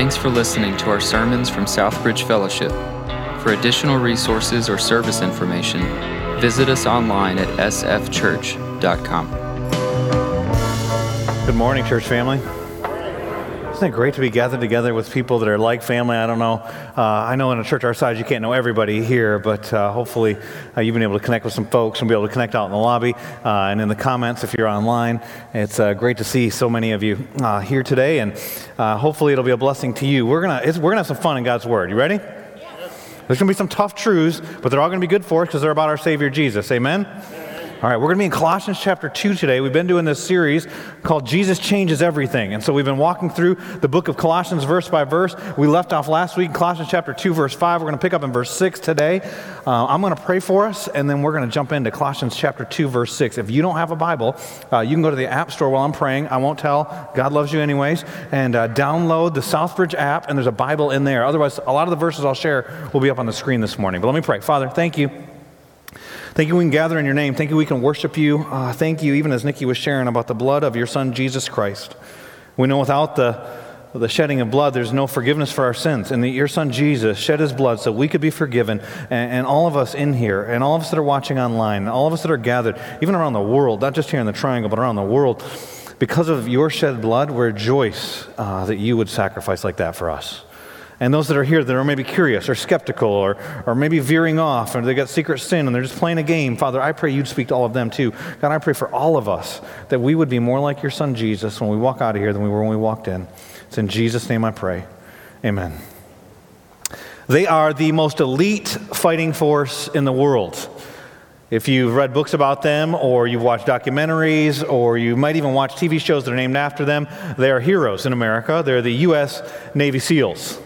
Thanks for listening to our sermons from Southbridge Fellowship. For additional resources or service information, visit us online at sfchurch.com. Good morning, church family. Isn't it great to be gathered together with people that are like family? I don't know. I know in a church our size you can't know everybody here, but hopefully you've been able to connect with some folks and be able to connect out in the lobby and in the comments if you're online. It's great to see so many of you here today, and hopefully it'll be a blessing to you. We're gonna have some fun in God's Word. You ready? There's going to be some tough truths, but they're all going to be good for us because they're about our Savior Jesus. Amen? All right, we're going to be in Colossians chapter 2 today. We've been doing this series called Jesus Changes Everything. And so we've been walking through the book of Colossians verse by verse. We left off last week in Colossians chapter 2, verse 5. We're going to pick up in verse 6 today. I'm going to pray for us, and then we're going to jump into Colossians chapter 2, verse 6. If you don't have a Bible, you can go to the app store while I'm praying. I won't tell. God loves you anyways. And download the Southbridge app, and there's a Bible in there. Otherwise, a lot of the verses I'll share will be up on the screen this morning. But let me pray. Father, thank you. Thank you we can gather in your name. Thank you we can worship you. Thank you, even as Nikki was sharing about the blood of your son, Jesus Christ. We know without the shedding of blood, there's no forgiveness for our sins. And that your son, Jesus, shed his blood so we could be forgiven. And all of us in here, and all of us that are watching online, and all of us that are gathered, even around the world, not just here in the Triangle, but around the world, because of your shed blood, we rejoice that you would sacrifice like that for us. And those that are here that are maybe curious or skeptical or maybe veering off or they got secret sin and they're just playing a game, Father, I pray you'd speak to all of them too. God, I pray for all of us that we would be more like your son Jesus when we walk out of here than we were when we walked in. It's in Jesus' name I pray. Amen. They are the most elite fighting force in the world. If you've read books about them, or you've watched documentaries, or you might even watch TV shows that are named after them, they are heroes in America. They're the U.S. Navy SEALs.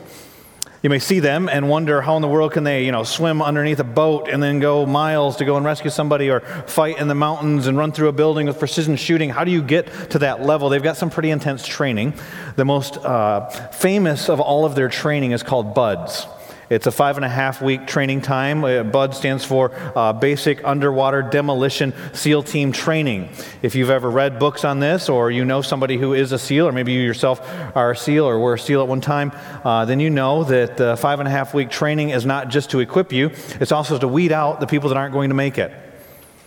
You may see them and wonder how in the world can they, swim underneath a boat and then go miles to go and rescue somebody or fight in the mountains and run through a building with precision shooting. How do you get to that level? They've got some pretty intense training. The most famous of all of their training is called BUDS. It's a 5.5-week training time. BUD stands for Basic Underwater Demolition SEAL Team Training. If you've ever read books on this, or you know somebody who is a SEAL, or maybe you yourself are a SEAL or were a SEAL at one time, then you know that the 5.5-week training is not just to equip you, it's also to weed out the people that aren't going to make it.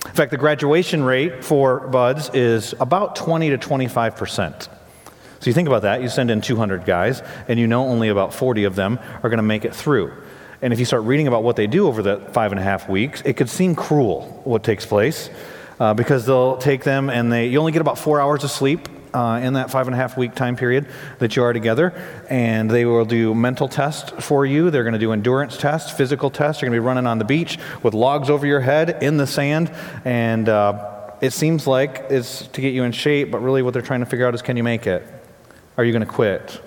In fact, the graduation rate for BUDS is about 20 to 25%. So you think about that, you send in 200 guys, and you know only about 40 of them are going to make it through. And if you start reading about what they do over the 5.5 weeks, it could seem cruel what takes place, because they'll take them and you only get about 4 hours of sleep in that 5.5-week time period that you are together, and they will do mental tests for you. They're going to do endurance tests, physical tests. You're going to be running on the beach with logs over your head in the sand, and it seems like it's to get you in shape, but really what they're trying to figure out is, can you make it? Are you going to quit?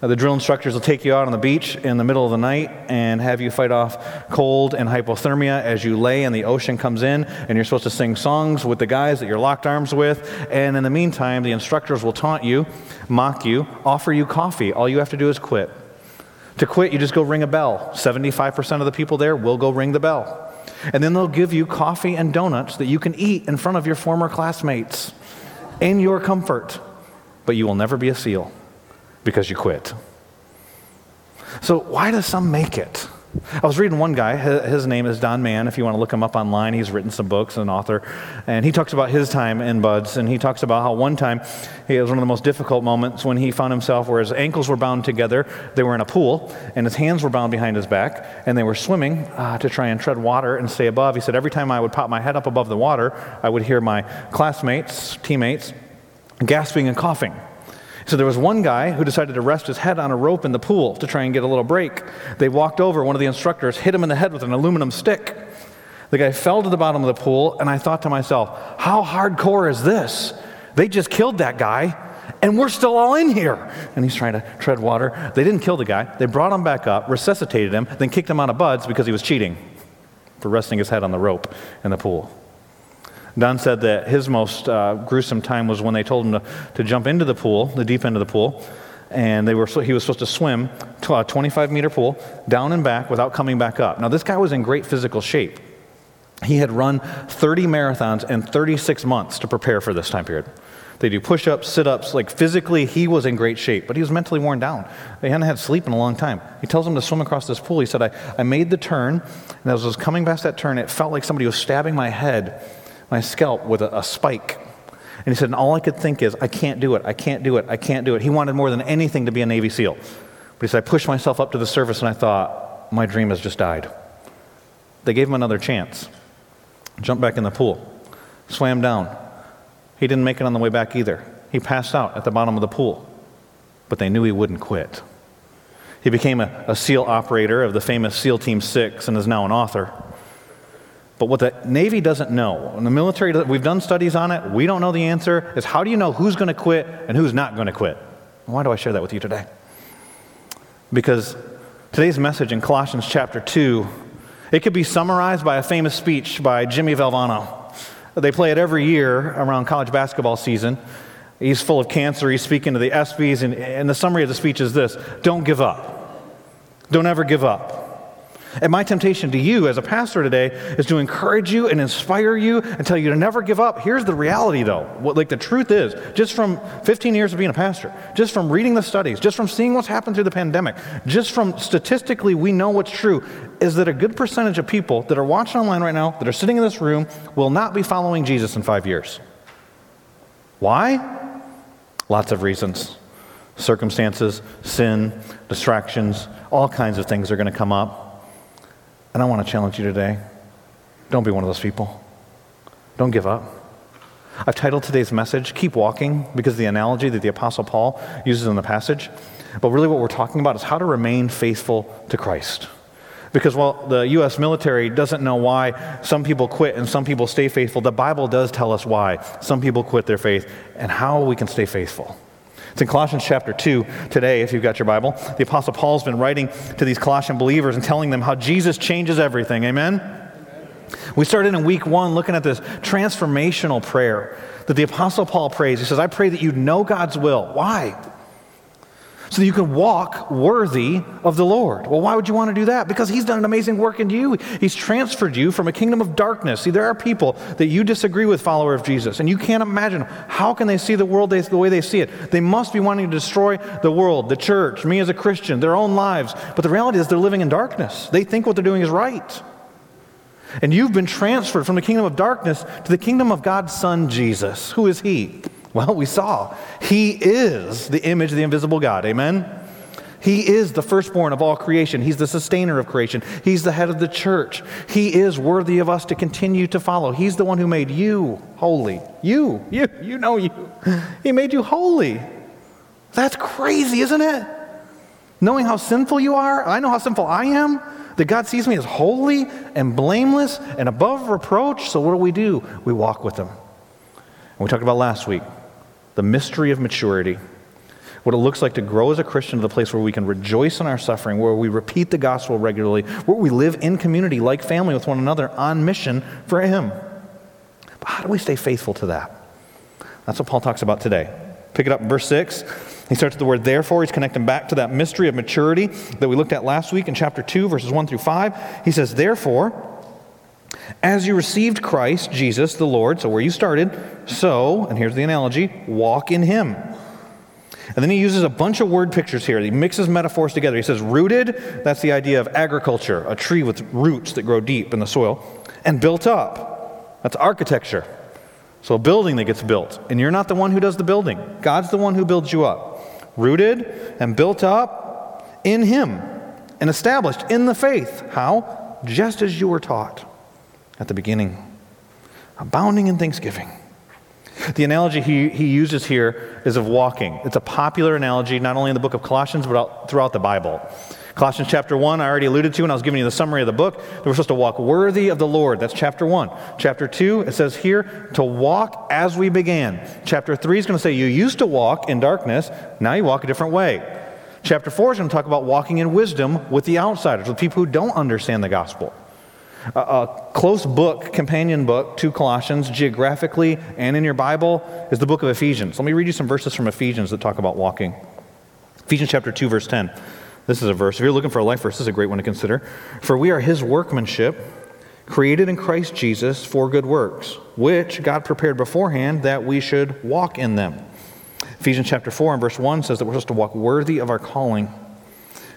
The drill instructors will take you out on the beach in the middle of the night and have you fight off cold and hypothermia as you lay and the ocean comes in, and you're supposed to sing songs with the guys that you're locked arms with. And in the meantime, the instructors will taunt you, mock you, offer you coffee. All you have to do is quit. To quit, you just go ring a bell. 75% of the people there will go ring the bell. And then they'll give you coffee and donuts that you can eat in front of your former classmates in your comfort. But you will never be a SEAL because you quit. So why do some make it? I was reading one guy, his name is Don Mann, if you want to look him up online. He's written some books, an author, and he talks about his time in BUDS, and he talks about how one time, it was one of the most difficult moments when he found himself where his ankles were bound together, they were in a pool, and his hands were bound behind his back, and they were swimming to try and tread water and stay above. He said, every time I would pop my head up above the water, I would hear my teammates, gasping and coughing. So there was one guy who decided to rest his head on a rope in the pool to try and get a little break. They walked over, one of the instructors hit him in the head with an aluminum stick. The guy fell to the bottom of the pool, and I thought to myself, how hardcore is this? They just killed that guy, and we're still all in here. And he's trying to tread water. They didn't kill the guy. They brought him back up, resuscitated him, then kicked him out of BUDS because he was cheating for resting his head on the rope in the pool. Don said that his most gruesome time was when they told him to jump into the pool, the deep end of the pool, and he was supposed to swim to a 25-meter pool, down and back without coming back up. Now, this guy was in great physical shape. He had run 30 marathons in 36 months to prepare for this time period. They do push-ups, sit-ups. Like physically, he was in great shape, but he was mentally worn down. They hadn't had sleep in a long time. He tells them to swim across this pool. He said, I made the turn, and as I was coming past that turn, it felt like somebody was stabbing my head, my scalp, with a spike. And he said, and all I could think is, I can't do it, I can't do it, I can't do it. He wanted more than anything to be a Navy SEAL. But he said, I pushed myself up to the surface, and I thought, my dream has just died. They gave him another chance. Jumped back in the pool. Swam down. He didn't make it on the way back either. He passed out at the bottom of the pool. But they knew he wouldn't quit. He became a SEAL operator of the famous SEAL Team 6 and is now an author. But what the Navy doesn't know, and the military, we've done studies on it, we don't know the answer, is how do you know who's going to quit and who's not going to quit? Why do I share that with you today? Because today's message in Colossians chapter 2, it could be summarized by a famous speech by Jimmy Valvano. They play it every year around college basketball season. He's full of cancer. He's speaking to the ESPYs, and the summary of the speech is this: don't give up. Don't ever give up. And my temptation to you as a pastor today is to encourage you and inspire you and tell you to never give up. Here's the reality, though. The truth is, just from 15 years of being a pastor, just from reading the studies, just from seeing what's happened through the pandemic, just from statistically we know what's true, is that a good percentage of people that are watching online right now, that are sitting in this room, will not be following Jesus in 5 years. Why? Lots of reasons. Circumstances, sin, distractions, all kinds of things are going to come up. And I want to challenge you today, don't be one of those people. Don't give up. I've titled today's message, Keep Walking, because of the analogy that the Apostle Paul uses in the passage. But really what we're talking about is how to remain faithful to Christ. Because while the U.S. military doesn't know why some people quit and some people stay faithful, the Bible does tell us why some people quit their faith and how we can stay faithful. It's in Colossians chapter 2 today, if you've got your Bible. The Apostle Paul's been writing to these Colossian believers and telling them how Jesus changes everything. Amen? Amen. We started in week 1 looking at this transformational prayer that the Apostle Paul prays. He says, I pray that you know God's will. Why? So that you can walk worthy of the Lord. Well, why would you want to do that? Because he's done an amazing work in you. He's transferred you from a kingdom of darkness. See, there are people that you disagree with, follower of Jesus, and you can't imagine how can they see the world the way they see it. They must be wanting to destroy the world, the church, me as a Christian, their own lives. But the reality is they're living in darkness. They think what they're doing is right. And you've been transferred from the kingdom of darkness to the kingdom of God's Son, Jesus. Who is he? Well, we saw. He is the image of the invisible God. Amen? He is the firstborn of all creation. He's the sustainer of creation. He's the head of the church. He is worthy of us to continue to follow. He's the one who made you holy. You know you. He made you holy. That's crazy, isn't it? Knowing how sinful you are, I know how sinful I am, that God sees me as holy and blameless and above reproach. So what do? We walk with him. And we talked about last week, the mystery of maturity, what it looks like to grow as a Christian to the place where we can rejoice in our suffering, where we repeat the gospel regularly, where we live in community like family with one another on mission for him. But how do we stay faithful to that? That's what Paul talks about today. Pick it up in verse 6. He starts with the word therefore. He's connecting back to that mystery of maturity that we looked at last week in chapter 2, verses 1 through 5. He says, therefore, as you received Christ, Jesus, the Lord, so where you started, so, and here's the analogy, walk in him. And then he uses a bunch of word pictures here. He mixes metaphors together. He says rooted, that's the idea of agriculture, a tree with roots that grow deep in the soil, and built up, that's architecture. So a building that gets built, and you're not the one who does the building. God's the one who builds you up. Rooted and built up in him and established in the faith. How? Just as you were taught. At the beginning, abounding in thanksgiving. The analogy he uses here is of walking. It's a popular analogy, not only in the book of Colossians, but throughout the Bible. Colossians chapter 1, I already alluded to when I was giving you the summary of the book, that we're supposed to walk worthy of the Lord. That's chapter 1. Chapter 2, it says here, to walk as we began. Chapter 3 is going to say, you used to walk in darkness, now you walk a different way. Chapter 4 is going to talk about walking in wisdom with the outsiders, with people who don't understand the gospel. A close book, companion book to Colossians, geographically and in your Bible, is the book of Ephesians. Let me read you some verses from Ephesians that talk about walking. Ephesians chapter 2, verse 10. This is a verse. If you're looking for a life verse, this is a great one to consider. For we are his workmanship, created in Christ Jesus for good works, which God prepared beforehand that we should walk in them. Ephesians chapter 4 and verse 1 says that we're supposed to walk worthy of our calling.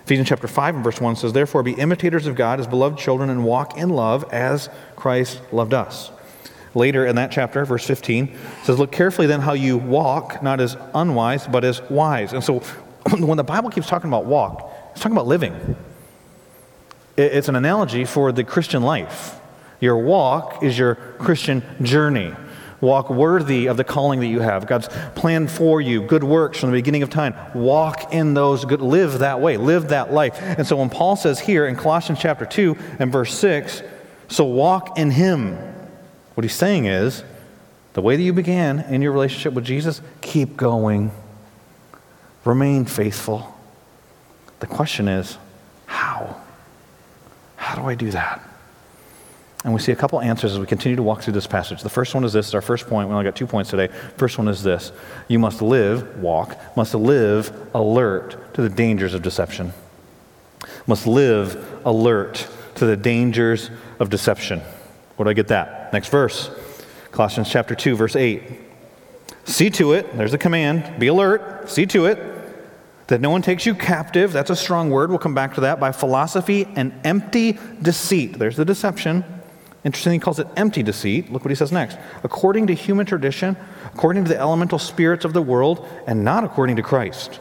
Ephesians chapter 5 and verse 1 says, therefore be imitators of God as beloved children and walk in love as Christ loved us. Later in that chapter, verse 15, says, look carefully then how you walk, not as unwise, but as wise. And so when the Bible keeps talking about walk, it's talking about living. It's an analogy for the Christian life. Your walk is your Christian journey. Walk worthy of the calling that you have. God's plan for you, good works from the beginning of time. Walk in those good, live that way, live that life. And so when Paul says here in Colossians chapter 2 and verse 6, so walk in him. What he's saying is, the way that you began in your relationship with Jesus, keep going. Remain faithful. The question is, how? How do I do that? And we see a couple answers as we continue to walk through this passage. The first one is this. It's our first point. We only got 2 points today. First one is this. You must live, walk, must live alert to the dangers of deception. Must live alert to the dangers of deception. Where do I get that? Next verse, Colossians chapter 2, verse 8. See to it, there's the command, be alert, see to it, that no one takes you captive, that's a strong word, we'll come back to that, by philosophy and empty deceit. There's the deception. Interestingly, he calls it empty deceit. Look what he says next. According to human tradition, according to the elemental spirits of the world, and not according to Christ.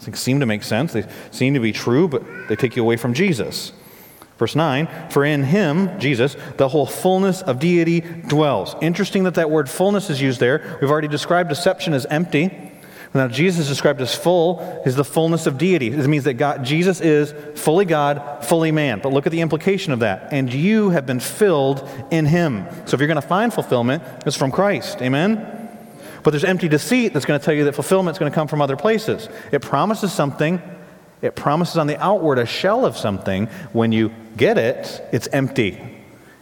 Things seem to make sense, they seem to be true, but they take you away from Jesus. Verse 9, for in him, Jesus, the whole fullness of deity dwells. Interesting that that word fullness is used there. We've already described deception as empty. Now Jesus is described as full, is the fullness of deity. This means that Jesus is fully God, fully man. But look at the implication of that. And you have been filled in him. So if you're going to find fulfillment, it's from Christ. Amen? But there's empty deceit that's going to tell you that fulfillment is going to come from other places. It promises something. It promises on the outward a shell of something. When you get it, it's empty.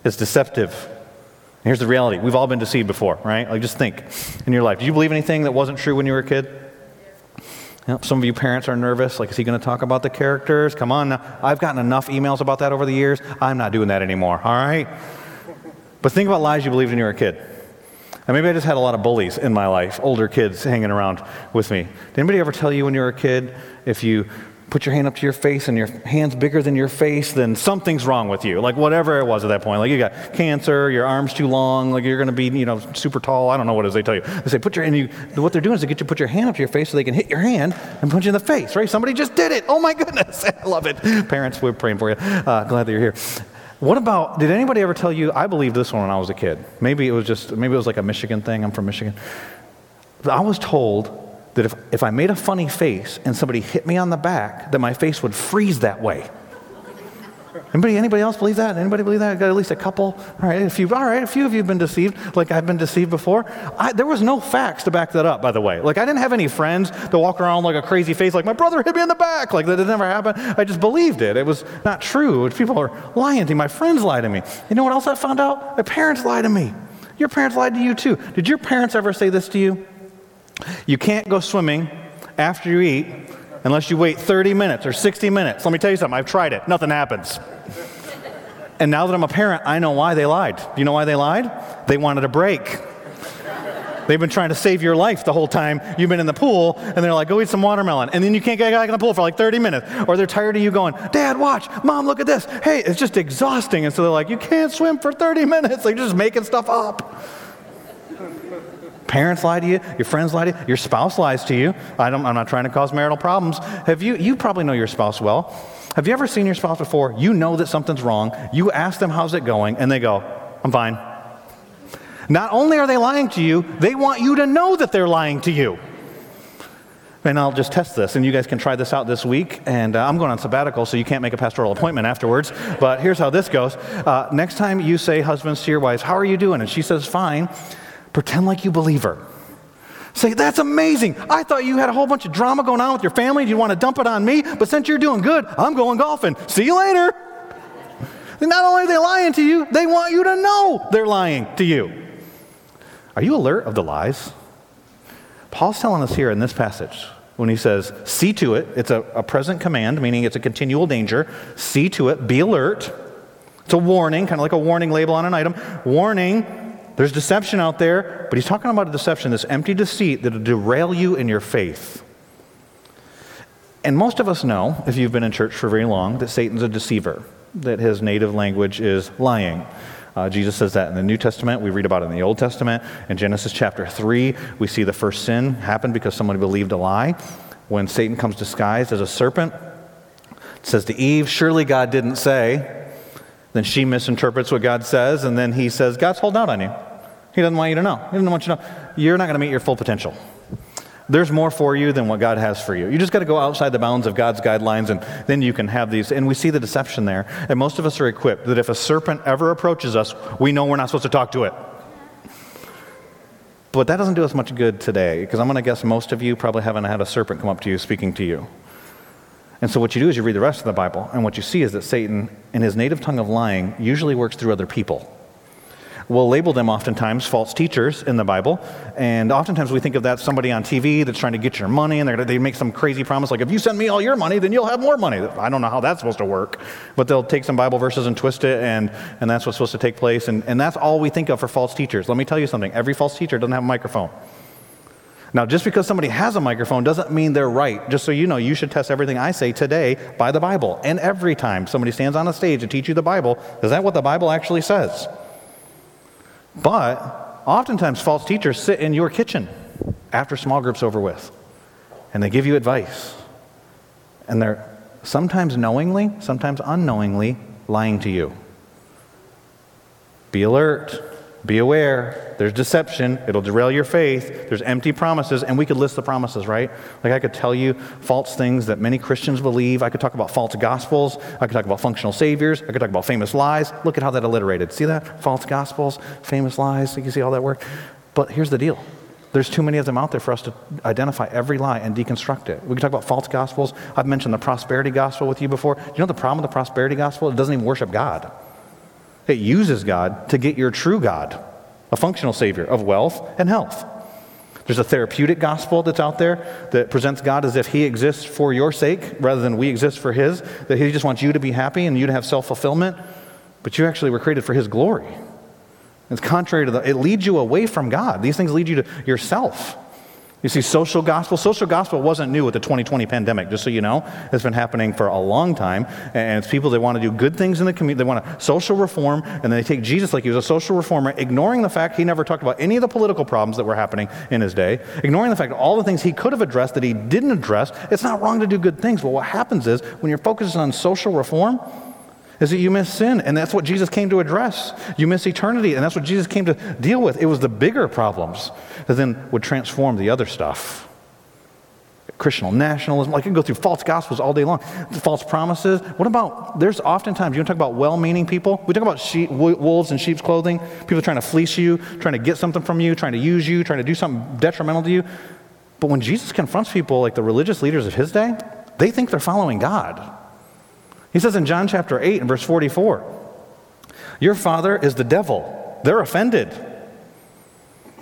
It's deceptive. And here's the reality. We've all been deceived before, right? Like, just think in your life. Did you believe anything that wasn't true when you were a kid? Yep, some of you parents are nervous. Like, is he going to talk about the characters? Come on now. I've gotten enough emails about that over the years. I'm not doing that anymore, all right? But think about lies you believed when you were a kid. And maybe I just had a lot of bullies in my life, older kids hanging around with me. Did anybody ever tell you when you were a kid if you put your hand up to your face and your hand's bigger than your face, then something's wrong with you. Like whatever it was at that point. Like you got cancer, your arm's too long, like you're going to be, super tall. I don't know what it is they tell you. They say, what they're doing is they get you to put your hand up to your face so they can hit your hand and punch you in the face, right? Somebody just did it. Oh my goodness. I love it. Parents, we're praying for you. Glad that you're here. What about, did anybody ever tell you, I believed this one when I was a kid. Maybe it was like a Michigan thing. I'm from Michigan. I was told that if I made a funny face and somebody hit me on the back, that my face would freeze that way. Anybody else believe that? Anybody believe that? I got at least a couple. All right, a few of you have been deceived, like I've been deceived before. There was no facts to back that up, by the way. Like I didn't have any friends to walk around like a crazy face, like my brother hit me in the back. Like that never happened. I just believed it. It was not true. People are lying to me. My friends lie to me. You know what else I found out? My parents lie to me. Your parents lied to you too. Did your parents ever say this to you? You can't go swimming after you eat unless you wait 30 minutes or 60 minutes. Let me tell you something. I've tried it. Nothing happens. And now that I'm a parent, I know why they lied. Do you know why they lied? They wanted a break. They've been trying to save your life the whole time you've been in the pool, and they're like, go eat some watermelon. And then you can't get back in the pool for like 30 minutes. Or they're tired of you going, Dad, watch. Mom, look at this. Hey, it's just exhausting. And so they're like, you can't swim for 30 minutes. Like, you're just making stuff up. Parents lie to you, your friends lie to you, your spouse lies to you. I'm not trying to cause marital problems. You probably know your spouse well. Have you ever seen your spouse before? You know that something's wrong. You ask them, how's it going? And they go, I'm fine. Not only are they lying to you, they want you to know that they're lying to you. And I'll just test this, and you guys can try this out this week. And I'm going on sabbatical, so you can't make a pastoral appointment afterwards. But here's how this goes. Next time you say, husbands, to your wives, how are you doing? And she says, fine. Pretend like you believe her. Say, that's amazing. I thought you had a whole bunch of drama going on with your family and you want to dump it on me, but since you're doing good, I'm going golfing. See you later. And not only are they lying to you, they want you to know they're lying to you. Are you alert of the lies? Paul's telling us here in this passage when he says, see to it. It's a present command, meaning it's a continual danger. See to it. Be alert. It's a warning, kind of like a warning label on an item. Warning. There's deception out there, but he's talking about a deception, this empty deceit that'll derail you in your faith. And most of us know, if you've been in church for very long, that Satan's a deceiver, that his native language is lying. Jesus says that in the New Testament. We read about it in the Old Testament. In Genesis chapter 3, we see the first sin happen because somebody believed a lie. When Satan comes disguised as a serpent, it says to Eve, "Surely God didn't say." Then she misinterprets what God says, and then he says, God's holding out on you. He doesn't want you to know. He doesn't want you to know. You're not going to meet your full potential. There's more for you than what God has for you. You just got to go outside the bounds of God's guidelines, and then you can have these. And we see the deception there. And most of us are equipped that if a serpent ever approaches us, we know we're not supposed to talk to it. But that doesn't do us much good today, because I'm going to guess most of you probably haven't had a serpent come up to you speaking to you. And so what you do is you read the rest of the Bible, and what you see is that Satan, in his native tongue of lying, usually works through other people. We'll label them oftentimes false teachers in the Bible, and oftentimes we think of that somebody on TV that's trying to get your money, and they make some crazy promise like, if you send me all your money, then you'll have more money. I don't know how that's supposed to work, but they'll take some Bible verses and twist it, and that's what's supposed to take place, and that's all we think of for false teachers. Let me tell you something. Every false teacher doesn't have a microphone. Now, just because somebody has a microphone doesn't mean they're right. Just so you know, you should test everything I say today by the Bible. And every time somebody stands on a stage to teach you the Bible, is that what the Bible actually says? But oftentimes false teachers sit in your kitchen after small group's over with, and they give you advice. And they're sometimes knowingly, sometimes unknowingly lying to you. Be alert. Be aware, there's deception, it'll derail your faith, there's empty promises, and we could list the promises, right? Like I could tell you false things that many Christians believe, I could talk about false gospels, I could talk about functional saviors, I could talk about famous lies. Look at how that alliterated. See that? False gospels, famous lies, you can see all that work. But here's the deal. There's too many of them out there for us to identify every lie and deconstruct it. We can talk about false gospels. I've mentioned the prosperity gospel with you before. Do you know the problem with the prosperity gospel? It doesn't even worship God. It uses God to get your true God, a functional savior of wealth and health. There's a therapeutic gospel that's out there that presents God as if he exists for your sake rather than we exist for his, that he just wants you to be happy and you to have self-fulfillment, but you actually were created for his glory. It's contrary to it leads you away from God. These things lead you to yourself. You see, social gospel. Social gospel wasn't new with the 2020 pandemic, just so you know. It's been happening for a long time, and it's people that want to do good things in the community. They want to social reform, and they take Jesus like he was a social reformer, ignoring the fact he never talked about any of the political problems that were happening in his day, ignoring the fact all the things he could have addressed that he didn't address. It's not wrong to do good things, but what happens is when you're focused on social reform is that you miss sin, and that's what Jesus came to address. You miss eternity, and that's what Jesus came to deal with. It was the bigger problems that then would transform the other stuff. Christian nationalism, like I can go through false gospels all day long, false promises. What about, there's oftentimes, you want to talk about well-meaning people? We talk about wolves in sheep's clothing, people trying to fleece you, trying to get something from you, trying to use you, trying to do something detrimental to you. But when Jesus confronts people like the religious leaders of his day, they think they're following God. He says in John chapter 8 and verse 44, your father is the devil. They're offended.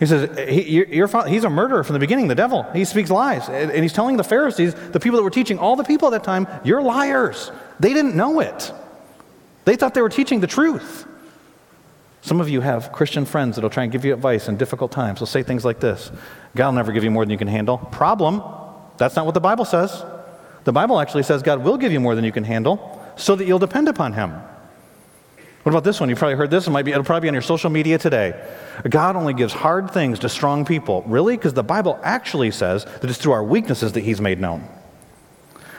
He says, your father, he's a murderer from the beginning, the devil. He speaks lies. And he's telling the Pharisees, the people that were teaching, all the people at that time, you're liars. They didn't know it. They thought they were teaching the truth. Some of you have Christian friends that'll try and give you advice in difficult times. They'll say things like this, God will never give you more than you can handle. Problem, that's not what the Bible says. The Bible actually says God will give you more than you can handle, so that you'll depend upon him. What about this one? You've probably heard this. It'll probably be on your social media today. God only gives hard things to strong people. Really? Because the Bible actually says that it's through our weaknesses that he's made known.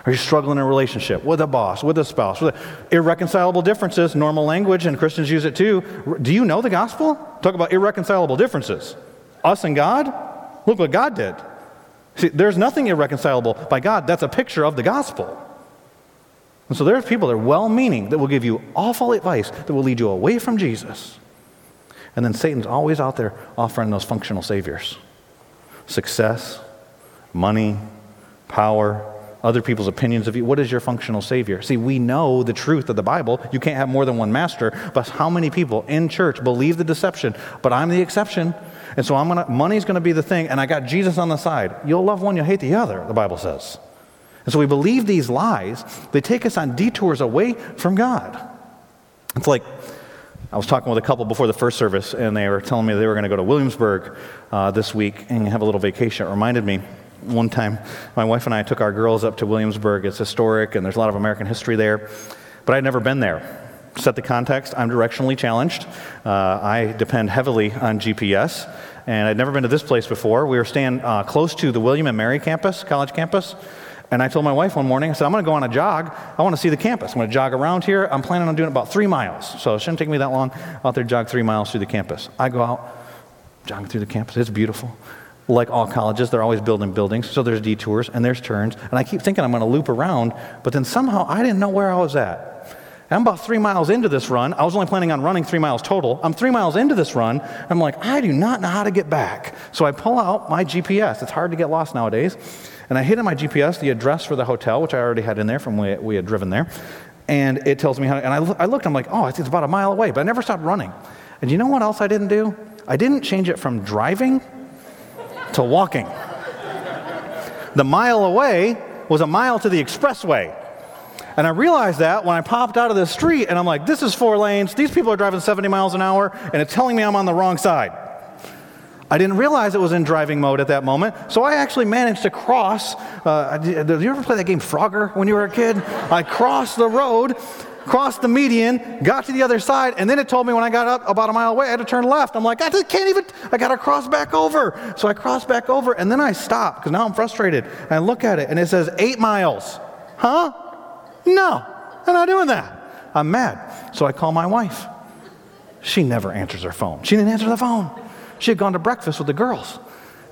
Are you struggling in a relationship with a boss, with a spouse, with irreconcilable differences, normal language, and Christians use it too. Do you know the gospel? Talk about irreconcilable differences. Us and God? Look what God did. See, there's nothing irreconcilable by God. That's a picture of the gospel. And so there are people that are well-meaning that will give you awful advice that will lead you away from Jesus. And then Satan's always out there offering those functional saviors. Success, money, power, other people's opinions of you. What is your functional savior? See, we know the truth of the Bible. You can't have more than one master. But how many people in church believe the deception? But I'm the exception. And so money's going to be the thing, and I got Jesus on the side. You'll love one, you'll hate the other, the Bible says. And so we believe these lies. They take us on detours away from God. It's like I was talking with a couple before the first service, and they were telling me they were going to go to Williamsburg this week and have a little vacation. It reminded me one time my wife and I took our girls up to Williamsburg. It's historic, and there's a lot of American history there, but I'd never been there. Set the context, I'm directionally challenged. I depend heavily on GPS, and I'd never been to this place before. We were staying close to the William and Mary campus, college campus, and I told my wife one morning, I said, I'm going to go on a jog. I want to see the campus. I'm going to jog around here. I'm planning on doing about 3 miles, so it shouldn't take me that long out there, jog 3 miles through the campus. I go out, jogging through the campus. It's beautiful. Like all colleges, they're always building buildings, so there's detours and there's turns, and I keep thinking I'm going to loop around, but then somehow I didn't know where I was at. I'm about 3 miles into this run. I was only planning on running 3 miles total. I'm 3 miles into this run. I'm like, I do not know how to get back. So I pull out my GPS. It's hard to get lost nowadays. And I hit on my GPS the address for the hotel, which I already had in there from where we had driven there. And it tells me how to, and I looked, I'm like, oh, it's about a mile away. But I never stopped running. And you know what else I didn't do? I didn't change it from driving to walking. The mile away was a mile to the expressway. And I realized that when I popped out of the street, and I'm like, this is 4 lanes, these people are driving 70 miles an hour, and it's telling me I'm on the wrong side. I didn't realize it was in driving mode at that moment, so I actually managed to cross. Did you ever play that game Frogger when you were a kid? I crossed the road, crossed the median, got to the other side, and then it told me when I got up about a mile away, I had to turn left. I'm like, I can't even, I got to cross back over. So I crossed back over, and then I stopped, because now I'm frustrated. And I look at it, and it says 8 miles. Huh? No, I'm not doing that. I'm mad. So I call my wife. She never answers her phone. She didn't answer the phone. She had gone to breakfast with the girls.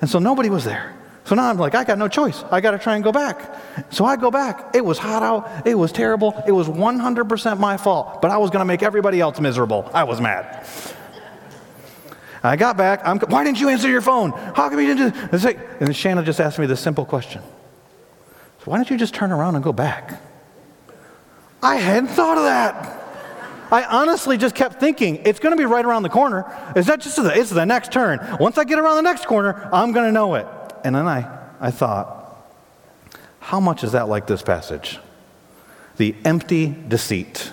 And so nobody was there. So now I'm like, I got no choice. I got to try and go back. So I go back. It was hot out. It was terrible. It was 100% my fault. But I was going to make everybody else miserable. I was mad. I got back. Why didn't you answer your phone? How come you didn't do this? And then Shanna just asked me this simple question. So why don't you just turn around and go back? I hadn't thought of that. I honestly just kept thinking, it's going to be right around the corner. It's the next turn. Once I get around the next corner, I'm going to know it. And then I thought, how much is that like this passage? The empty deceit.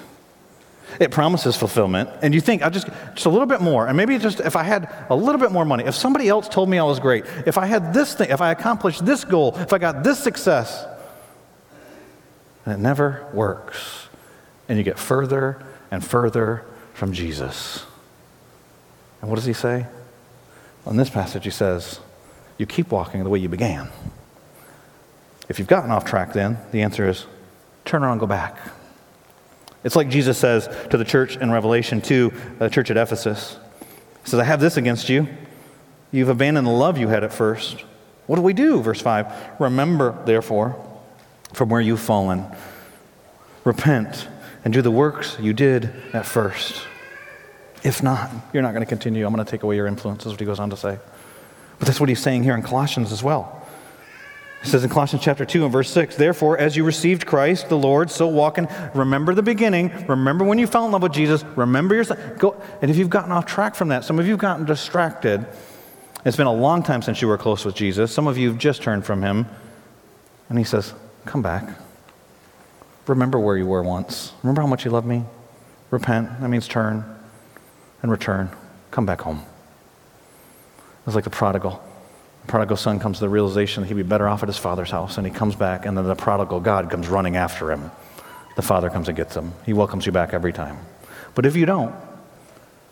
It promises fulfillment. And you think, I'll just a little bit more. And maybe just if I had a little bit more money, if somebody else told me I was great, if I had this thing, if I accomplished this goal, if I got this success. And it never works. And you get further and further from Jesus. And what does he say? In this passage he says, you keep walking the way you began. If you've gotten off track then, the answer is turn around and go back. It's like Jesus says to the church in Revelation 2, the church at Ephesus. He says, I have this against you. You've abandoned the love you had at first. What do we do? Verse 5, remember therefore from where you've fallen. Repent and do the works you did at first. If not, you're not going to continue. I'm going to take away your influence, is what he goes on to say. But that's what he's saying here in Colossians as well. He says in Colossians chapter 2 and verse 6, therefore, as you received Christ the Lord, so walk in. Remember the beginning. Remember when you fell in love with Jesus. Remember yourself. Go. And if you've gotten off track from that, some of you have gotten distracted. It's been a long time since you were close with Jesus. Some of you have just turned from him. And he says, come back. Remember where you were once. Remember how much you loved me? Repent. That means turn and return. Come back home. It's like the prodigal. The prodigal son comes to the realization that he'd be better off at his father's house, and he comes back, and then the prodigal God comes running after him. The father comes and gets him. He welcomes you back every time. But if you don't,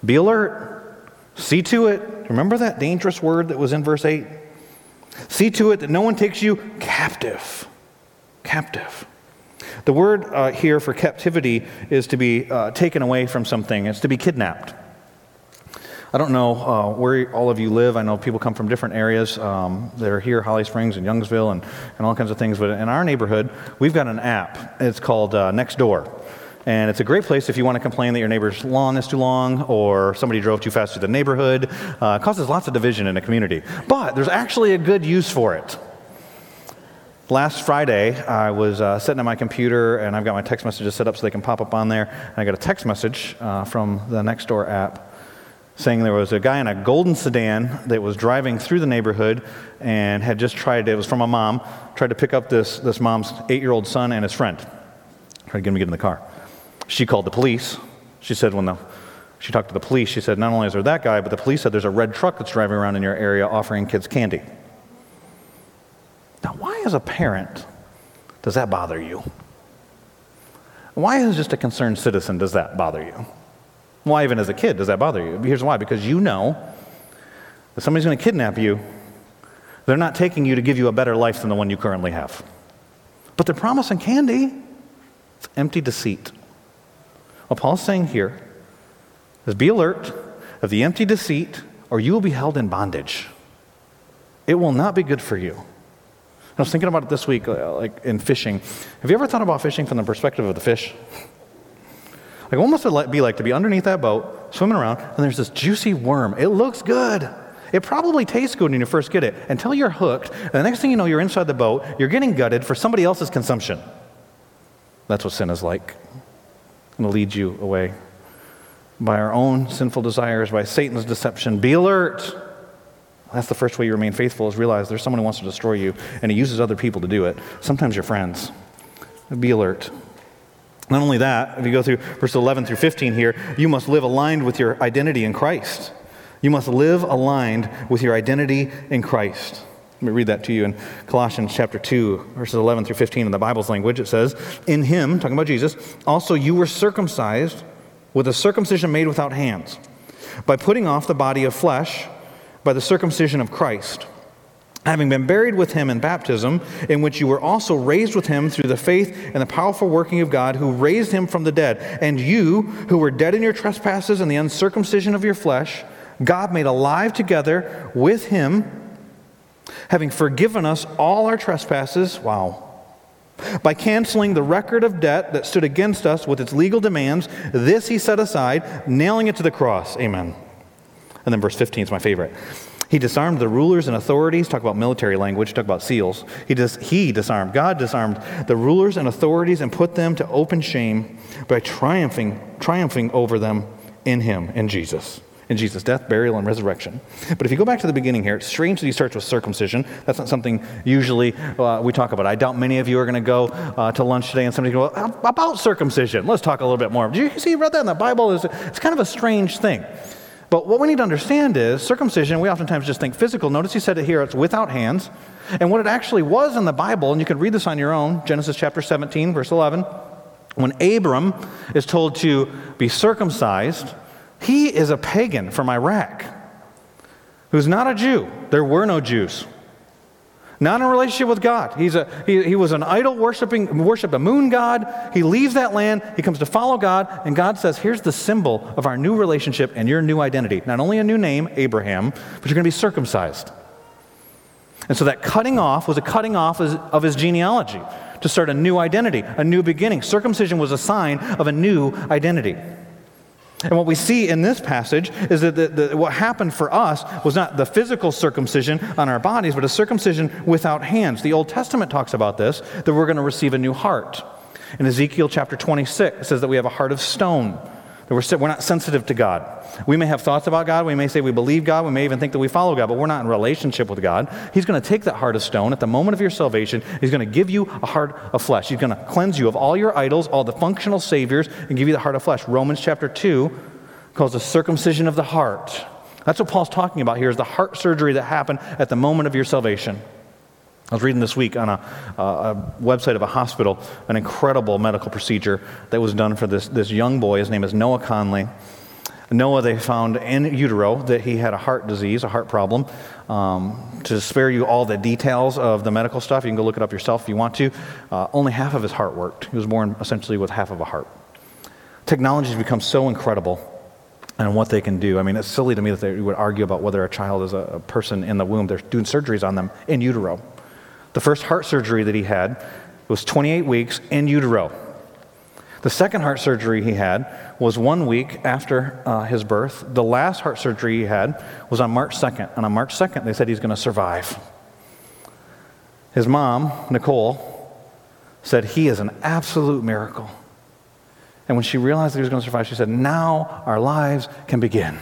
be alert. See to it. Remember that dangerous word that was in verse 8? See to it that no one takes you captive. Captive. The word here for captivity is to be taken away from something. It's to be kidnapped. I don't know where all of you live. I know people come from different areas that are here, Holly Springs and Youngsville and all kinds of things. But in our neighborhood, we've got an app. It's called Nextdoor. And it's a great place if you want to complain that your neighbor's lawn is too long or somebody drove too fast through the neighborhood. It causes lots of division in a community. But there's actually a good use for it. Last Friday, I was sitting at my computer, and I've got my text messages set up so they can pop up on there. And I got a text message from the Nextdoor app saying there was a guy in a golden sedan that was driving through the neighborhood and had just tried, it was from a mom, tried to pick up this mom's 8-year-old son and his friend. Tried to get him to get in the car. She called the police. She said when the She talked to the police. She said, not only is there that guy, but the police said there's a red truck that's driving around in your area offering kids candy. Now, why as a parent does that bother you? Why as just a concerned citizen does that bother you? Why even as a kid does that bother you? Here's why. Because you know that somebody's going to kidnap you. They're not taking you to give you a better life than the one you currently have. But they're promising candy. It's empty deceit. What Paul's saying here is be alert of the empty deceit, or you will be held in bondage. It will not be good for you. I was thinking about it this week, like in fishing. Have you ever thought about fishing from the perspective of the fish? Like, what must it be like to be underneath that boat, swimming around, and there's this juicy worm. It looks good. It probably tastes good when you first get it, until you're hooked, and the next thing you know, you're inside the boat, you're getting gutted for somebody else's consumption. That's what sin is like. It'll lead you away by our own sinful desires, by Satan's deception. Be alert. That's the first way you remain faithful, is realize there's someone who wants to destroy you, and he uses other people to do it, sometimes your friends. Be alert. Not only that, if you go through verse 11 through 15 here, you must live aligned with your identity in Christ. You must live aligned with your identity in Christ. Let me read that to you in Colossians chapter 2, verses 11 through 15 in the Bible's language. It says, in him, talking about Jesus, also you were circumcised with a circumcision made without hands, by putting off the body of flesh by the circumcision of Christ, having been buried with him in baptism, in which you were also raised with him through the faith and the powerful working of God, who raised him from the dead. And you, who were dead in your trespasses and the uncircumcision of your flesh, God made alive together with him, having forgiven us all our trespasses, wow, by canceling the record of debt that stood against us with its legal demands. This he set aside, nailing it to the cross. Amen. And then verse 15 is my favorite. He disarmed the rulers and authorities. Talk about military language. Talk about SEALs. God disarmed the rulers and authorities and put them to open shame by triumphing over them in him, in Jesus' death, burial, and resurrection. But if you go back to the beginning here, it's strange that he starts with circumcision. That's not something usually we talk about. I doubt many of you are going to go to lunch today and somebody's going to go, about circumcision. Let's talk a little bit more. Did you see you read that in the Bible? It's kind of a strange thing. But what we need to understand is circumcision, we oftentimes just think physical. Notice he said it here, it's without hands. And what it actually was in the Bible, and you can read this on your own, Genesis chapter 17, verse 11, when Abram is told to be circumcised, he is a pagan from Iraq who's not a Jew. There were no Jews. Not in a relationship with God. He was an idol worshiped a moon god. He leaves that land. He comes to follow God. And God says, here's the symbol of our new relationship and your new identity. Not only a new name, Abraham, but you're going to be circumcised. And so that cutting off was a cutting off of his genealogy to start a new identity, a new beginning. Circumcision was a sign of a new identity. And what we see in this passage is that what happened for us was not the physical circumcision on our bodies, but a circumcision without hands. The Old Testament talks about this, that we're going to receive a new heart. In Ezekiel chapter 26, it says that we have a heart of stone, that we're not sensitive to God. We may have thoughts about God. We may say we believe God. We may even think that we follow God, but we're not in relationship with God. He's going to take that heart of stone at the moment of your salvation. He's going to give you a heart of flesh. He's going to cleanse you of all your idols, all the functional saviors, and give you the heart of flesh. Romans chapter 2 calls the circumcision of the heart. That's what Paul's talking about here, is the heart surgery that happened at the moment of your salvation. I was reading this week on a website of a hospital, an incredible medical procedure that was done for this young boy. His name is Noah Conley. Noah, they found in utero that he had a heart disease, a heart problem. To spare you all the details of the medical stuff, you can go look it up yourself if you want to. Only half of his heart worked. He was born essentially with half of a heart. Technology has become so incredible and what they can do. I mean, it's silly to me that they would argue about whether a child is a person in the womb. They're doing surgeries on them in utero. The first heart surgery that he had was 28 weeks in utero. The second heart surgery he had was 1 week after his birth. The last heart surgery he had was on March 2nd. And on March 2nd, they said he's going to survive. His mom, Nicole, said he is an absolute miracle. And when she realized that he was going to survive, she said, now our lives can begin.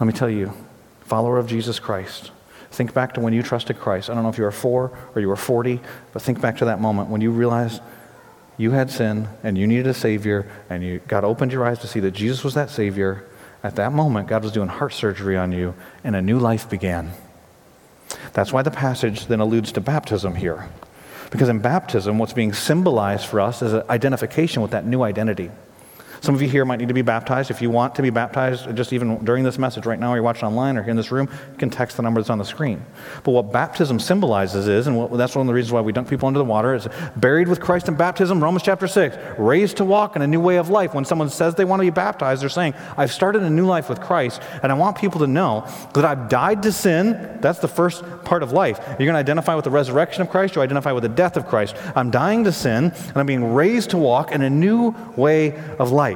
Let me tell you, follower of Jesus Christ, think back to when you trusted Christ. I don't know if you were 4 or you were 40, but think back to that moment when you realized you had sin and you needed a Savior, and you, God opened your eyes to see that Jesus was that Savior. At that moment, God was doing heart surgery on you, and a new life began. That's why the passage then alludes to baptism here. Because in baptism, what's being symbolized for us is an identification with that new identity. Some of you here might need to be baptized. If you want to be baptized, just even during this message right now, or you're watching online or here in this room, you can text the number that's on the screen. But what baptism symbolizes is, and that's one of the reasons why we dunk people into the water, is buried with Christ in baptism, Romans chapter 6, raised to walk in a new way of life. When someone says they want to be baptized, they're saying, I've started a new life with Christ, and I want people to know that I've died to sin. That's the first part of life. You're going to identify with the resurrection of Christ, you identify with the death of Christ. I'm dying to sin, and I'm being raised to walk in a new way of life.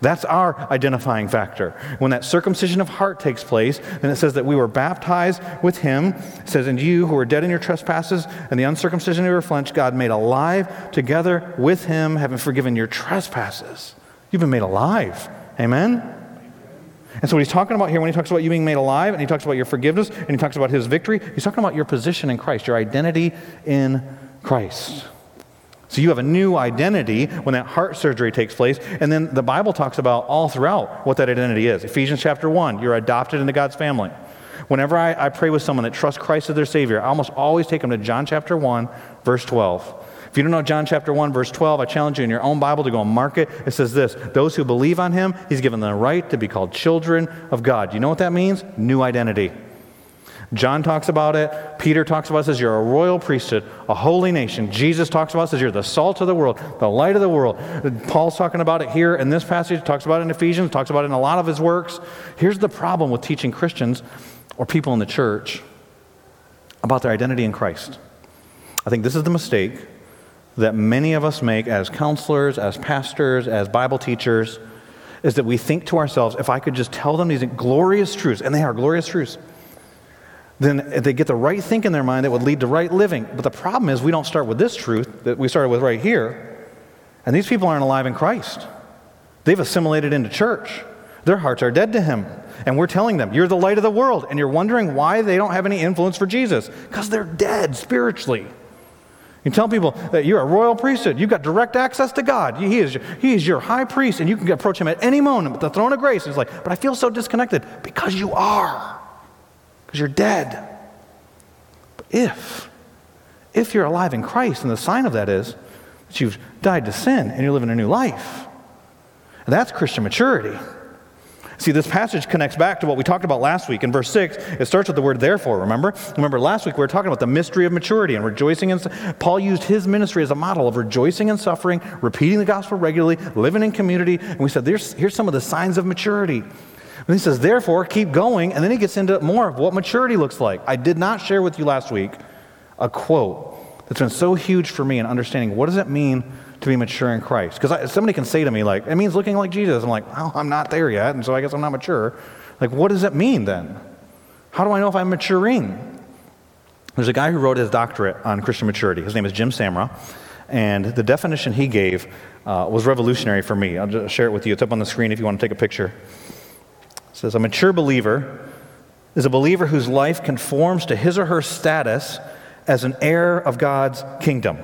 That's our identifying factor. When that circumcision of heart takes place, then it says that we were baptized with him. It says, and you who were dead in your trespasses and the uncircumcision of your flesh, God made alive together with him, having forgiven your trespasses. You've been made alive. Amen? And so what he's talking about here, when he talks about you being made alive, and he talks about your forgiveness, and he talks about his victory, he's talking about your position in Christ, your identity in Christ. So you have a new identity when that heart surgery takes place. And then the Bible talks about all throughout what that identity is. Ephesians chapter 1, you're adopted into God's family. Whenever I pray with someone that trusts Christ as their Savior, I almost always take them to John chapter 1, verse 12. If you don't know John chapter 1, verse 12, I challenge you in your own Bible to go and mark it. It says this, those who believe on him, he's given them the right to be called children of God. You know what that means? New identity. John talks about it. Peter talks about it, says you're a royal priesthood, a holy nation. Jesus talks about it, says you're the salt of the world, the light of the world. Paul's talking about it here in this passage, talks about it in Ephesians, talks about it in a lot of his works. Here's the problem with teaching Christians or people in the church about their identity in Christ. I think this is the mistake that many of us make as counselors, as pastors, as Bible teachers, is that we think to ourselves, if I could just tell them these glorious truths, and they are glorious truths, then if they get the right think in their mind, that would lead to right living. But the problem is we don't start with this truth that we started with right here. And these people aren't alive in Christ. They've assimilated into church. Their hearts are dead to him. And we're telling them, you're the light of the world. And you're wondering why they don't have any influence for Jesus. Because they're dead spiritually. You tell people that you're a royal priesthood. You've got direct access to God. He is your high priest. And you can approach him at any moment at the throne of grace. It's like, but I feel so disconnected. Because you are. Because you're dead. But if you're alive in Christ, and the sign of that is that you've died to sin and you're living a new life, and that's Christian maturity. See, this passage connects back to what we talked about last week. In verse 6, it starts with the word therefore, remember? Remember last week we were talking about the mystery of maturity and rejoicing in suffering. Paul used his ministry as a model of rejoicing in suffering, repeating the gospel regularly, living in community, and we said, here's some of the signs of maturity. And he says, therefore, keep going. And then he gets into more of what maturity looks like. I did not share with you last week a quote that's been so huge for me in understanding what does it mean to be mature in Christ. Because somebody can say to me, like, it means looking like Jesus. I'm like, oh, I'm not there yet, and so I guess I'm not mature. Like, what does it mean then? How do I know if I'm maturing? There's a guy who wrote his doctorate on Christian maturity. His name is Jim Samra. And the definition he gave was revolutionary for me. I'll just share it with you. It's up on the screen if you want to take a picture. It says, a mature believer is a believer whose life conforms to his or her status as an heir of God's kingdom.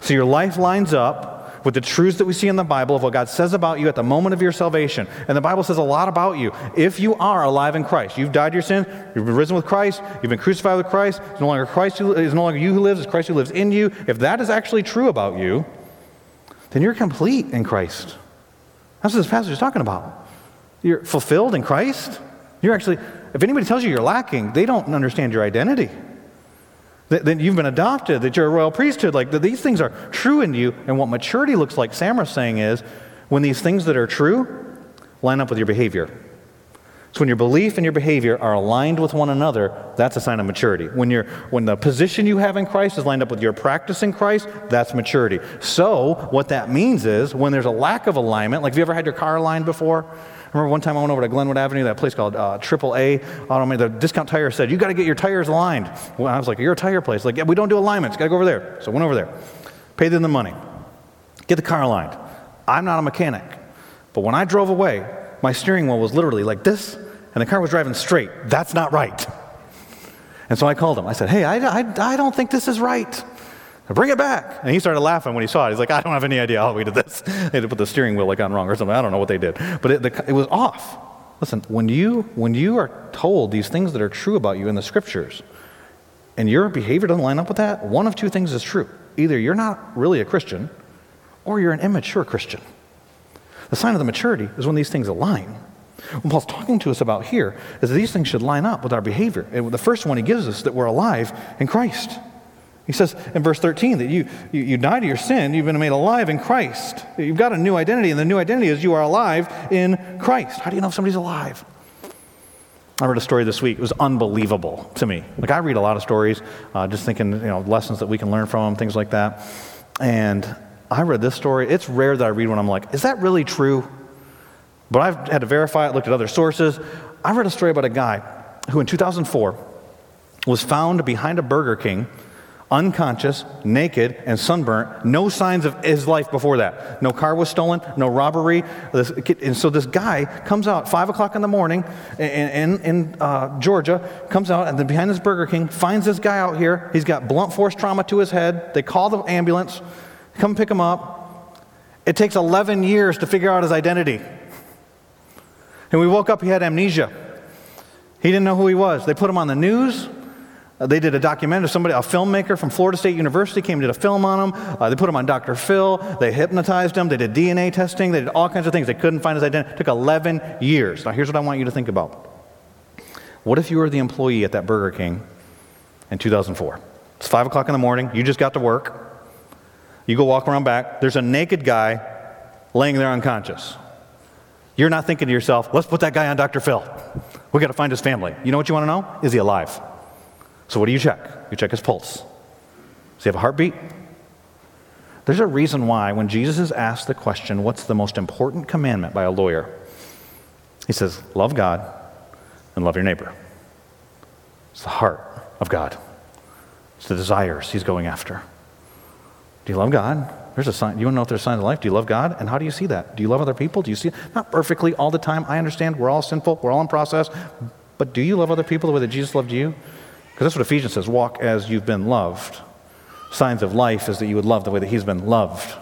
So your life lines up with the truths that we see in the Bible of what God says about you at the moment of your salvation. And the Bible says a lot about you. If you are alive in Christ, you've died to your sin, you've been risen with Christ, you've been crucified with Christ, it's no longer Christ who, it's no longer you who lives, it's Christ who lives in you. If that is actually true about you, then you're complete in Christ. That's what this passage is talking about. You're fulfilled in Christ. You're actually, if anybody tells you you're lacking, they don't understand your identity. That you've been adopted, that you're a royal priesthood. Like these things are true in you. And what maturity looks like, Samra's saying, is when these things that are true line up with your behavior. So when your belief and your behavior are aligned with one another, that's a sign of maturity. When the position you have in Christ is lined up with your practice in Christ, that's maturity. So what that means is when there's a lack of alignment, like have you ever had your car aligned before? I remember one time I went over to Glenwood Avenue, that place called AAA. The discount tire said, you got to get your tires aligned. Well, I was like, you're a tire place. Like, yeah, we don't do alignments. Got to go over there. So I went over there, paid them the money, get the car aligned. I'm not a mechanic. But when I drove away, my steering wheel was literally like this, and the car was driving straight. That's not right. And so I called him. I said, hey, I don't think this is right. Bring it back. And he started laughing when he saw it. He's like, I don't have any idea how we did this. They had to put the steering wheel like on wrong or something. I don't know what they did. But it was off. Listen, when you are told these things that are true about you in the Scriptures, and your behavior doesn't line up with that, one of two things is true. Either you're not really a Christian, or you're an immature Christian. The sign of the maturity is when these things align. What Paul's talking to us about here is that these things should line up with our behavior. And the first one he gives us, that we're alive in Christ. He says in verse 13 that you die to your sin, you've been made alive in Christ. You've got a new identity, and the new identity is you are alive in Christ. How do you know if somebody's alive? I read a story this week. It was unbelievable to me. Like, I read a lot of stories, just thinking, lessons that we can learn from them, things like that. And I read this story. It's rare that I read one I'm like, is that really true? But I've had to verify it, looked at other sources. I read a story about a guy who in 2004 was found behind a Burger King, unconscious, naked, and sunburnt, no signs of his life before that. No car was stolen, no robbery. And so this guy comes out 5 o'clock in the morning in Georgia, comes out, and then behind this Burger King, finds this guy out here. He's got blunt force trauma to his head. They call the ambulance, come pick him up. It takes 11 years to figure out his identity. And we woke up, he had amnesia. He didn't know who he was. They put him on the news. They did a documentary. Somebody, a filmmaker from Florida State University, came and did a film on him. They put him on Dr. Phil. They hypnotized him. They did DNA testing. They did all kinds of things. They couldn't find his identity. It took 11 years. Now, here's what I want you to think about. What if you were the employee at that Burger King in 2004? It's 5 o'clock in the morning. You just got to work. You go walk around back. There's a naked guy laying there unconscious. You're not thinking to yourself, let's put that guy on Dr. Phil. We've got to find his family. You know what you want to know? Is he alive? So what do you check? You check his pulse. Does he have a heartbeat? There's a reason why when Jesus is asked the question, what's the most important commandment by a lawyer? He says, love God and love your neighbor. It's the heart of God. It's the desires he's going after. Do you love God? There's a sign. You want to know if there's signs of life? Do you love God? And how do you see that? Do you love other people? Do you see it? Not perfectly all the time. I understand we're all sinful. We're all in process. But do you love other people the way that Jesus loved you? Because that's what Ephesians says, walk as you've been loved. Signs of life is that you would love the way that he's been loved.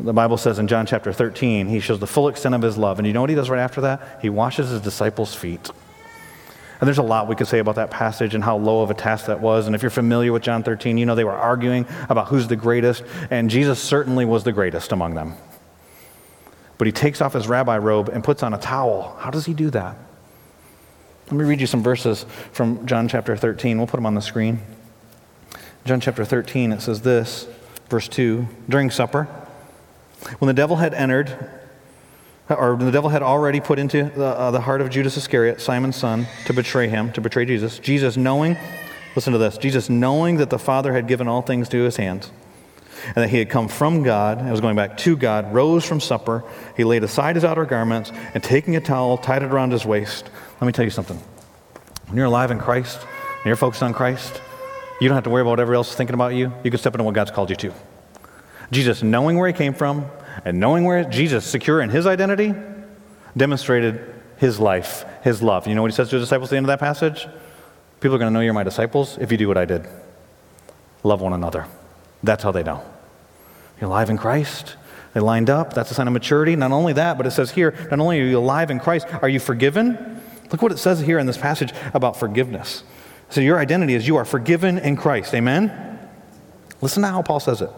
The Bible says in John chapter 13, he shows the full extent of his love. And you know what he does right after that? He washes his disciples' feet. And there's a lot we could say about that passage and how low of a task that was. And if you're familiar with John 13, you know they were arguing about who's the greatest. And Jesus certainly was the greatest among them. But he takes off his rabbi robe and puts on a towel. How does he do that? Let me read you some verses from John chapter 13. We'll put them on the screen. John chapter 13, it says this, verse 2, during supper, when the devil had entered, or the devil had already put into the heart of Judas Iscariot, Simon's son, to betray him, to betray Jesus. Jesus knowing, listen to this, Jesus knowing that the Father had given all things to his hands, and that he had come from God, and was going back to God, rose from supper. He laid aside his outer garments, and taking a towel, tied it around his waist. Let me tell you something. When you're alive in Christ, and you're focused on Christ, you don't have to worry about whatever else is thinking about you. You can step into what God's called you to. Jesus, knowing where he came from, and knowing where Jesus, secure in his identity, demonstrated his life, his love. You know what he says to his disciples at the end of that passage? People are going to know you're my disciples if you do what I did. Love one another. That's how they know. You're alive in Christ. They lined up. That's a sign of maturity. Not only that, but it says here, not only are you alive in Christ, are you forgiven? Look what it says here in this passage about forgiveness. So your identity is you are forgiven in Christ. Amen? Listen to how Paul says it.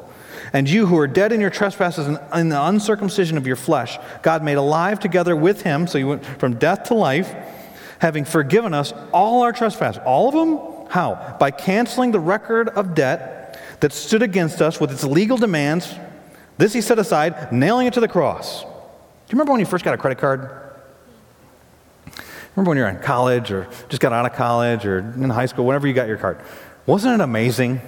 And you who are dead in your trespasses and in the uncircumcision of your flesh, God made alive together with him. So you went from death to life, having forgiven us all our trespasses. All of them? How? By canceling the record of debt that stood against us with its legal demands. This he set aside, nailing it to the cross. Do you remember when you first got a credit card? Remember when you were in college or just got out of college or in high school, whenever you got your card? Wasn't it amazing?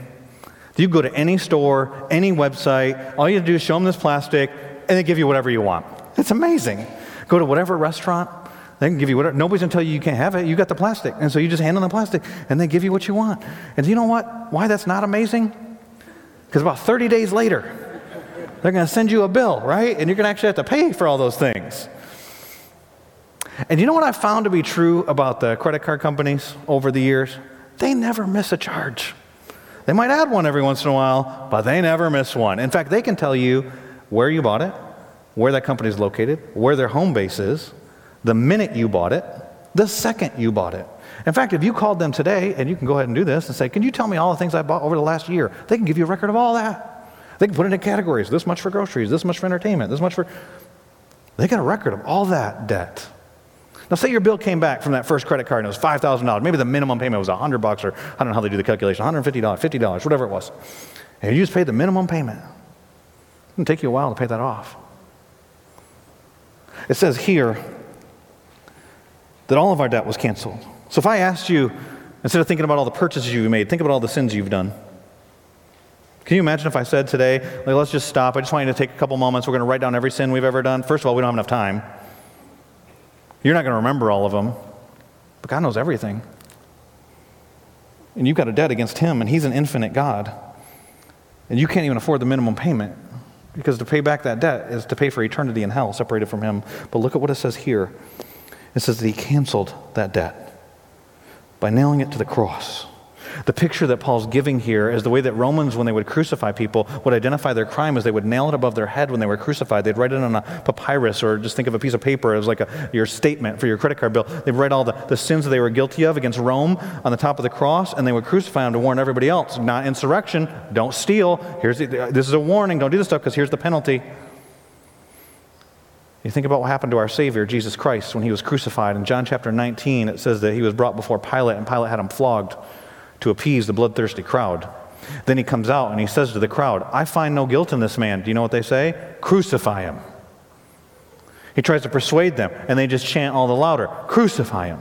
You go to any store, any website, all you have to do is show them this plastic, and they give you whatever you want. It's amazing. Go to whatever restaurant, they can give you whatever. Nobody's going to tell you you can't have it. You got the plastic. And so you just hand them the plastic, and they give you what you want. And you know what? Why that's not amazing? Because about 30 days later, they're going to send you a bill, right? And you're going to actually have to pay for all those things. And you know what I found to be true about the credit card companies over the years? They never miss a charge. They might add one every once in a while, but they never miss one. In fact, they can tell you where you bought it, where that company is located, where their home base is, the minute you bought it, the second you bought it. In fact, if you called them today, and you can go ahead and do this and say, can you tell me all the things I bought over the last year? They can give you a record of all that. They can put it into categories, this much for groceries, this much for entertainment, this much for... They got a record of all that debt. Now, say your bill came back from that first credit card and it was $5,000. Maybe the minimum payment was $100 or I don't know how they do the calculation, $150, $50, whatever it was. And you just paid the minimum payment. It'll take you a while to pay that off. It says here that all of our debt was canceled. So if I asked you, instead of thinking about all the purchases you've made, think about all the sins you've done. Can you imagine if I said today, like, let's just stop. I just want you to take a couple moments. We're going to write down every sin we've ever done. First of all, we don't have enough time. You're not going to remember all of them, but God knows everything. And you've got a debt against Him, and He's an infinite God. And you can't even afford the minimum payment, because to pay back that debt is to pay for eternity in hell, separated from Him. But look at what it says here. It says that He canceled that debt by nailing it to the cross. The picture that Paul's giving here is the way that Romans, when they would crucify people, would identify their crime as they would nail it above their head when they were crucified. They'd write it on a papyrus, or just think of a piece of paper as like your statement for your credit card bill. They'd write all the sins that they were guilty of against Rome on the top of the cross, and they would crucify them to warn everybody else. Not insurrection. Don't steal. This is a warning. Don't do this stuff, because here's the penalty. You think about what happened to our Savior, Jesus Christ, when He was crucified. In John chapter 19, it says that He was brought before Pilate, and Pilate had Him flogged to appease the bloodthirsty crowd. Then He comes out and He says to the crowd, I find no guilt in this man. Do you know what they say? Crucify Him. He tries to persuade them, and they just chant all the louder, crucify Him.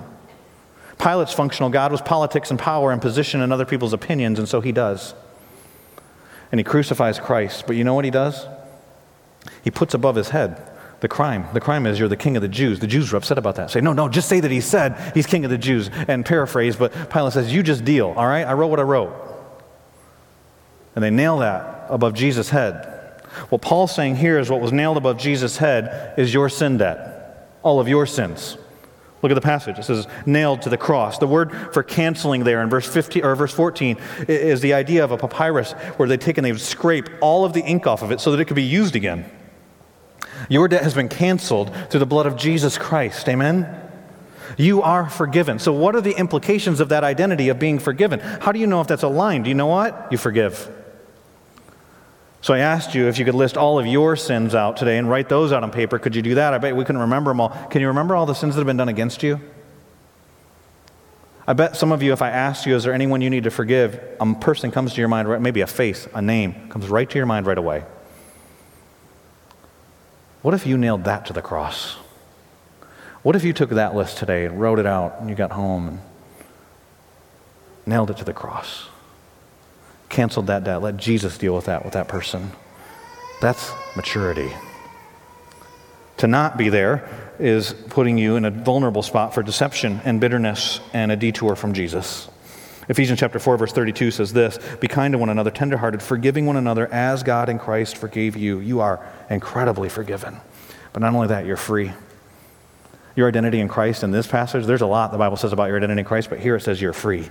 Pilate's functional god was politics and power and position and other people's opinions, and so he does. And he crucifies Christ. But you know what he does? He puts above His head the crime. The crime is, you're the king of the Jews. The Jews were upset about that. Say, no, just say that He said He's king of the Jews, and paraphrase, but Pilate says, you just deal, all right? I wrote what I wrote. And they nail that above Jesus' head. What Paul's saying here is what was nailed above Jesus' head is your sin debt, all of your sins. Look at the passage. It says, nailed to the cross. The word for canceling there in verse 14 is the idea of a papyrus where they take and they would scrape all of the ink off of it so that it could be used again. Your debt has been canceled through the blood of Jesus Christ. Amen? You are forgiven. So what are the implications of that identity of being forgiven? How do you know if that's a line? Do you know what? You forgive. So I asked you if you could list all of your sins out today and write those out on paper. Could you do that? I bet we couldn't remember them all. Can you remember all the sins that have been done against you? I bet some of you, if I asked you, is there anyone you need to forgive, a person comes to your mind, maybe a face, a name, comes right to your mind right away. What if you nailed that to the cross? What if you took that list today and wrote it out and you got home and nailed it to the cross? Canceled that debt. Let Jesus deal with that person. That's maturity. To not be there is putting you in a vulnerable spot for deception and bitterness and a detour from Jesus. Ephesians chapter 4, verse 32 says this, be kind to one another, tenderhearted, forgiving one another as God in Christ forgave you. You are incredibly forgiven. But not only that, you're free. Your identity in Christ in this passage, there's a lot the Bible says about your identity in Christ, but here it says you're free.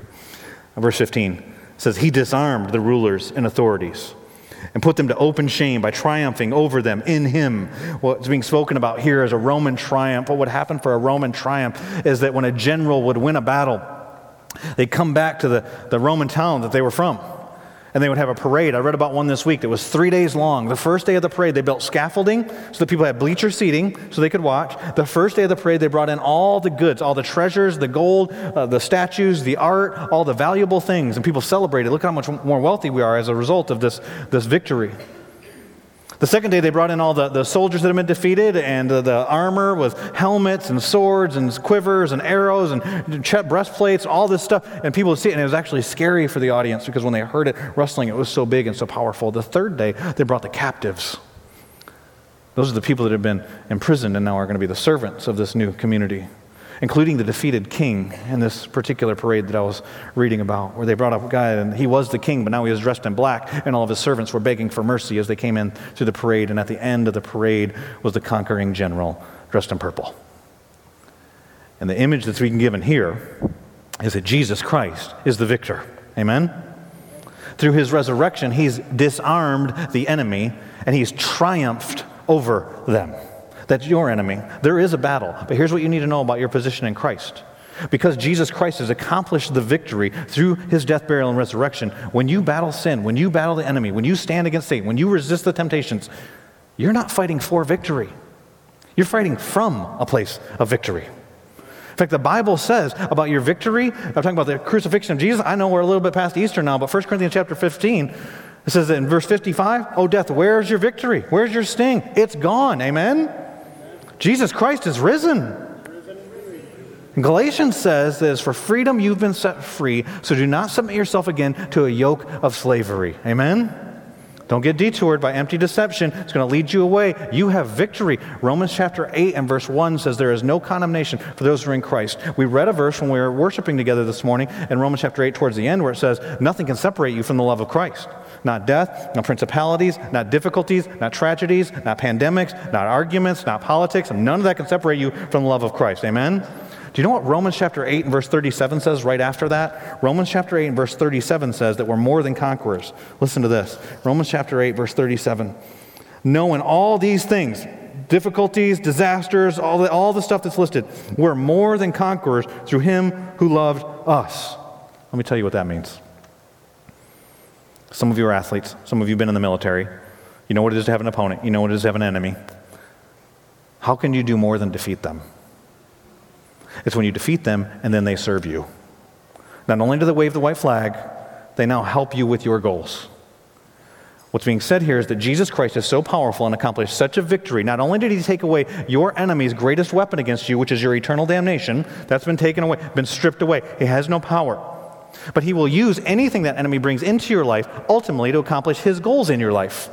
Verse 15 says, He disarmed the rulers and authorities and put them to open shame by triumphing over them in Him. What's being spoken about here is a Roman triumph. What would happen for a Roman triumph is that when a general would win a battle, they'd come back to the Roman town that they were from, and they would have a parade. I read about one this week that was 3 days long. The first day of the parade, they built scaffolding so that people had bleacher seating so they could watch. The first day of the parade, they brought in all the goods, all the treasures, the gold, the statues, the art, all the valuable things, and people celebrated. Look how much more wealthy we are as a result of this victory. The second day, they brought in all the soldiers that had been defeated, and the armor with helmets and swords and quivers and arrows and breastplates, all this stuff. And people would see it, and it was actually scary for the audience because when they heard it rustling, it was so big and so powerful. The third day, they brought the captives. Those are the people that had been imprisoned and now are going to be the servants of this new community, including the defeated king in this particular parade that I was reading about, where they brought up a guy, and he was the king, but now he was dressed in black, and all of his servants were begging for mercy as they came in through the parade, and at the end of the parade was the conquering general dressed in purple. And the image that's being given here is that Jesus Christ is the victor. Amen? Through his resurrection, he's disarmed the enemy, and he's triumphed over them. That's your enemy. There is a battle, but here's what you need to know about your position in Christ. Because Jesus Christ has accomplished the victory through his death, burial, and resurrection, when you battle sin, when you battle the enemy, when you stand against Satan, when you resist the temptations, you're not fighting for victory. You're fighting from a place of victory. In fact, the Bible says about your victory, I'm talking about the crucifixion of Jesus. I know we're a little bit past Easter now, but 1 Corinthians chapter 15, it says in verse 55, "Oh, death, where's your victory? Where's your sting? It's gone." Amen? Jesus Christ is risen. And Galatians says that it's for freedom you've been set free, so do not submit yourself again to a yoke of slavery. Amen? Don't get detoured by empty deception. It's going to lead you away. You have victory. Romans chapter 8 and verse 1 says there is no condemnation for those who are in Christ. We read a verse when we were worshiping together this morning in Romans chapter 8 towards the end where it says, nothing can separate you from the love of Christ. Not death, not principalities, not difficulties, not tragedies, not pandemics, not arguments, not politics. None of that can separate you from the love of Christ. Amen? Do you know what Romans chapter 8 and verse 37 says right after that? Romans chapter 8 and verse 37 says that we're more than conquerors. Listen to this. Romans chapter 8, verse 37. Knowing all these things, difficulties, disasters, all the stuff that's listed, we're more than conquerors through him who loved us. Let me tell you what that means. Some of you are athletes. Some of you have been in the military. You know what it is to have an opponent. You know what it is to have an enemy. How can you do more than defeat them? It's when you defeat them and then they serve you. Not only do they wave the white flag, they now help you with your goals. What's being said here is that Jesus Christ is so powerful and accomplished such a victory. Not only did he take away your enemy's greatest weapon against you, which is your eternal damnation, that's been taken away, been stripped away. He has no power. But he will use anything that enemy brings into your life ultimately to accomplish his goals in your life.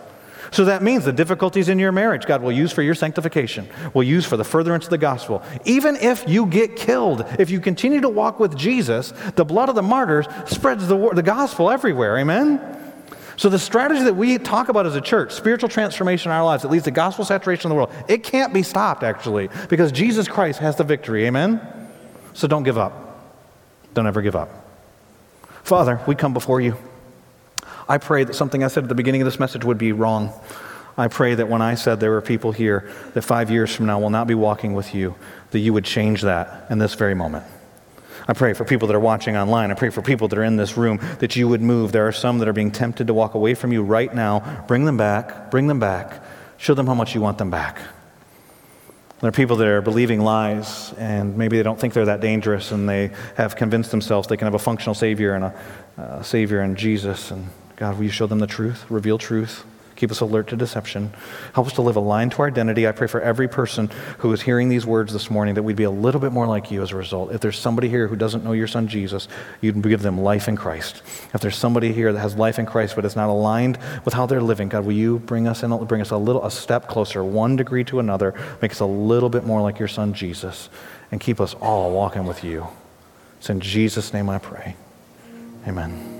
So that means the difficulties in your marriage, God will use for your sanctification, will use for the furtherance of the gospel. Even if you get killed, if you continue to walk with Jesus, the blood of the martyrs spreads the gospel everywhere, amen? So the strategy that we talk about as a church, spiritual transformation in our lives that leads to gospel saturation in the world, it can't be stopped actually because Jesus Christ has the victory, amen? So don't give up. Don't ever give up. Father, we come before you. I pray that something I said at the beginning of this message would be wrong. I pray that when I said there were people here that 5 years from now will not be walking with you, that you would change that in this very moment. I pray for people that are watching online. I pray for people that are in this room that you would move. There are some that are being tempted to walk away from you right now. Bring them back. Bring them back. Show them how much you want them back. There are people that are believing lies, and maybe they don't think they're that dangerous, and they have convinced themselves they can have a functional Savior and a Savior in Jesus. And God, will you show them the truth, reveal truth, keep us alert to deception. Help us to live aligned to our identity. I pray for every person who is hearing these words this morning that we'd be a little bit more like you as a result. If there's somebody here who doesn't know your son Jesus, you'd give them life in Christ. If there's somebody here that has life in Christ but is not aligned with how they're living, God, will you bring us a step closer, 1 degree to another, make us a little bit more like your son Jesus, and keep us all walking with you. It's in Jesus' name I pray. Amen.